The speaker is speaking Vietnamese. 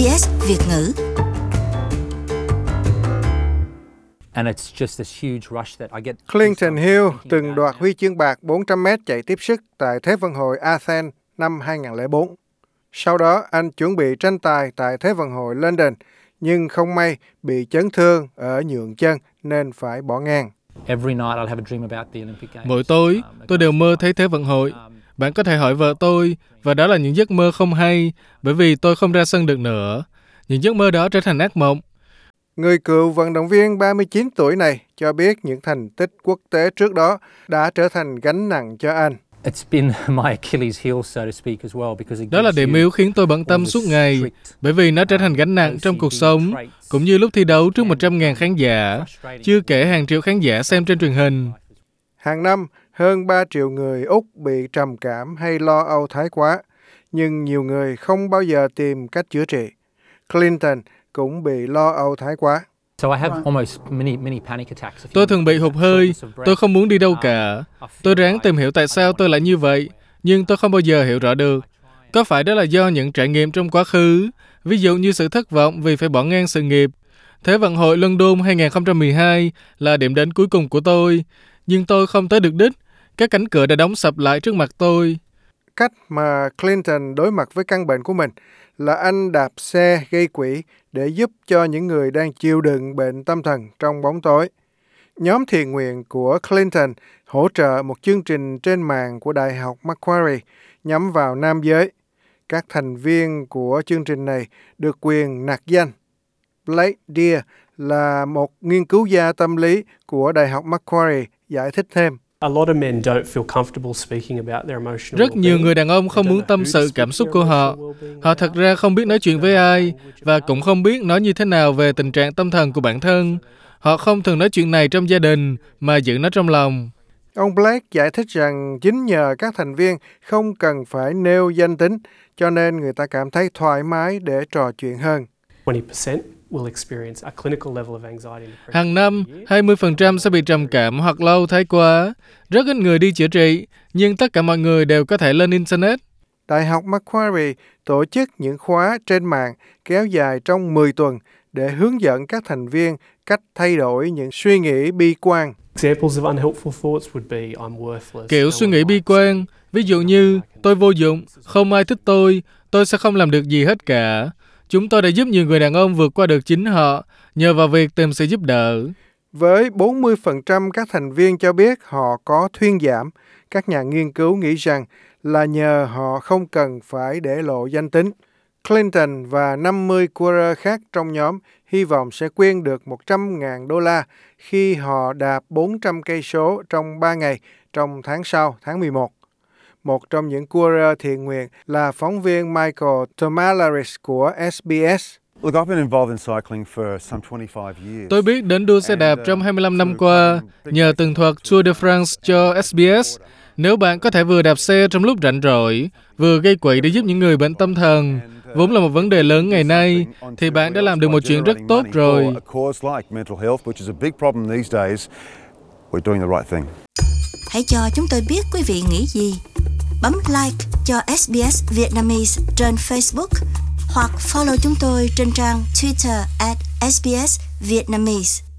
SBS Việt ngữ. Clinton Hill từng đoạt huy chương bạc 400m chạy tiếp sức tại Thế vận hội Athens năm 2004. Sau đó, anh chuẩn bị tranh tài tại Thế vận hội London, nhưng không may bị chấn thương ở nhượng chân nên phải bỏ ngang. Mỗi tối, tôi đều mơ thấy Thế vận hội. Bạn có thể hỏi vợ tôi, và đó là những giấc mơ không hay, bởi vì tôi không ra sân được nữa. Những giấc mơ đó trở thành ác mộng. Người cựu vận động viên 39 tuổi này cho biết những thành tích quốc tế trước đó đã trở thành gánh nặng cho anh. Đó là điểm yếu khiến tôi bận tâm suốt ngày, bởi vì nó trở thành gánh nặng trong cuộc sống, cũng như lúc thi đấu trước 100.000 khán giả, chưa kể hàng triệu khán giả xem trên truyền hình. Hàng năm, hơn 3 triệu người Úc bị trầm cảm hay lo âu thái quá, nhưng nhiều người không bao giờ tìm cách chữa trị. Clinton cũng bị lo âu thái quá. Tôi thường bị hụt hơi, tôi không muốn đi đâu cả. Tôi ráng tìm hiểu tại sao tôi lại như vậy, nhưng tôi không bao giờ hiểu rõ được. Có phải đó là do những trải nghiệm trong quá khứ, ví dụ như sự thất vọng vì phải bỏ ngang sự nghiệp. Thế vận hội London 2012 là điểm đến cuối cùng của tôi, nhưng tôi không tới được đích. Các cánh cửa đã đóng sập lại trước mặt tôi. Cách mà Clinton đối mặt với căn bệnh của mình là anh đạp xe gây quỹ để giúp cho những người đang chịu đựng bệnh tâm thần trong bóng tối. Nhóm thiện nguyện của Clinton hỗ trợ một chương trình trên mạng của Đại học Macquarie nhắm vào nam giới. Các thành viên của chương trình này được quyền nạc danh. Blake Dear là một nghiên cứu gia tâm lý của Đại học Macquarie giải thích thêm. Rất nhiều người đàn ông không muốn tâm sự cảm xúc của họ. Họ thật ra không biết nói chuyện với ai và cũng không biết nói như thế nào về tình trạng tâm thần của bản thân. Họ không thường nói chuyện này trong gia đình mà giữ nó trong lòng. Ông Blake giải thích rằng chính nhờ các thành viên không cần phải nêu danh tính cho nên người ta cảm thấy thoải mái để trò chuyện hơn. Hàng năm, 20% sẽ bị trầm cảm hoặc lo âu thái quá. Rất ít người đi chữa trị, nhưng tất cả mọi người đều có thể lên Internet. Đại học Macquarie tổ chức những khóa trên mạng kéo dài trong 10 tuần để hướng dẫn các thành viên cách thay đổi những suy nghĩ bi quan. Kiểu suy nghĩ bi quan, ví dụ như tôi vô dụng, không ai thích tôi sẽ không làm được gì hết cả. Chúng tôi đã giúp nhiều người đàn ông vượt qua được chính họ nhờ vào việc tìm sự giúp đỡ. Với 40% các thành viên cho biết họ có thuyên giảm, các nhà nghiên cứu nghĩ rằng là nhờ họ không cần phải để lộ danh tính. Clinton và 50 courier khác trong nhóm hy vọng sẽ quyên được $100.000 khi họ đạp 400 cây số trong 3 ngày trong tháng sau, tháng 11. Một trong những courier thiện nguyện là phóng viên Michael Tomalaris của SBS. Tôi biết đến đua xe đạp trong 25 năm qua nhờ tường thuật Tour de France cho SBS. Nếu bạn có thể vừa đạp xe trong lúc rảnh rỗi, vừa gây quỹ để giúp những người bệnh tâm thần, vốn là một vấn đề lớn ngày nay, thì bạn đã làm được một chuyện rất tốt rồi. Hãy cho chúng tôi biết quý vị nghĩ gì. Bấm like cho SBS Vietnamese trên Facebook hoặc follow chúng tôi trên trang Twitter @SBS Vietnamese.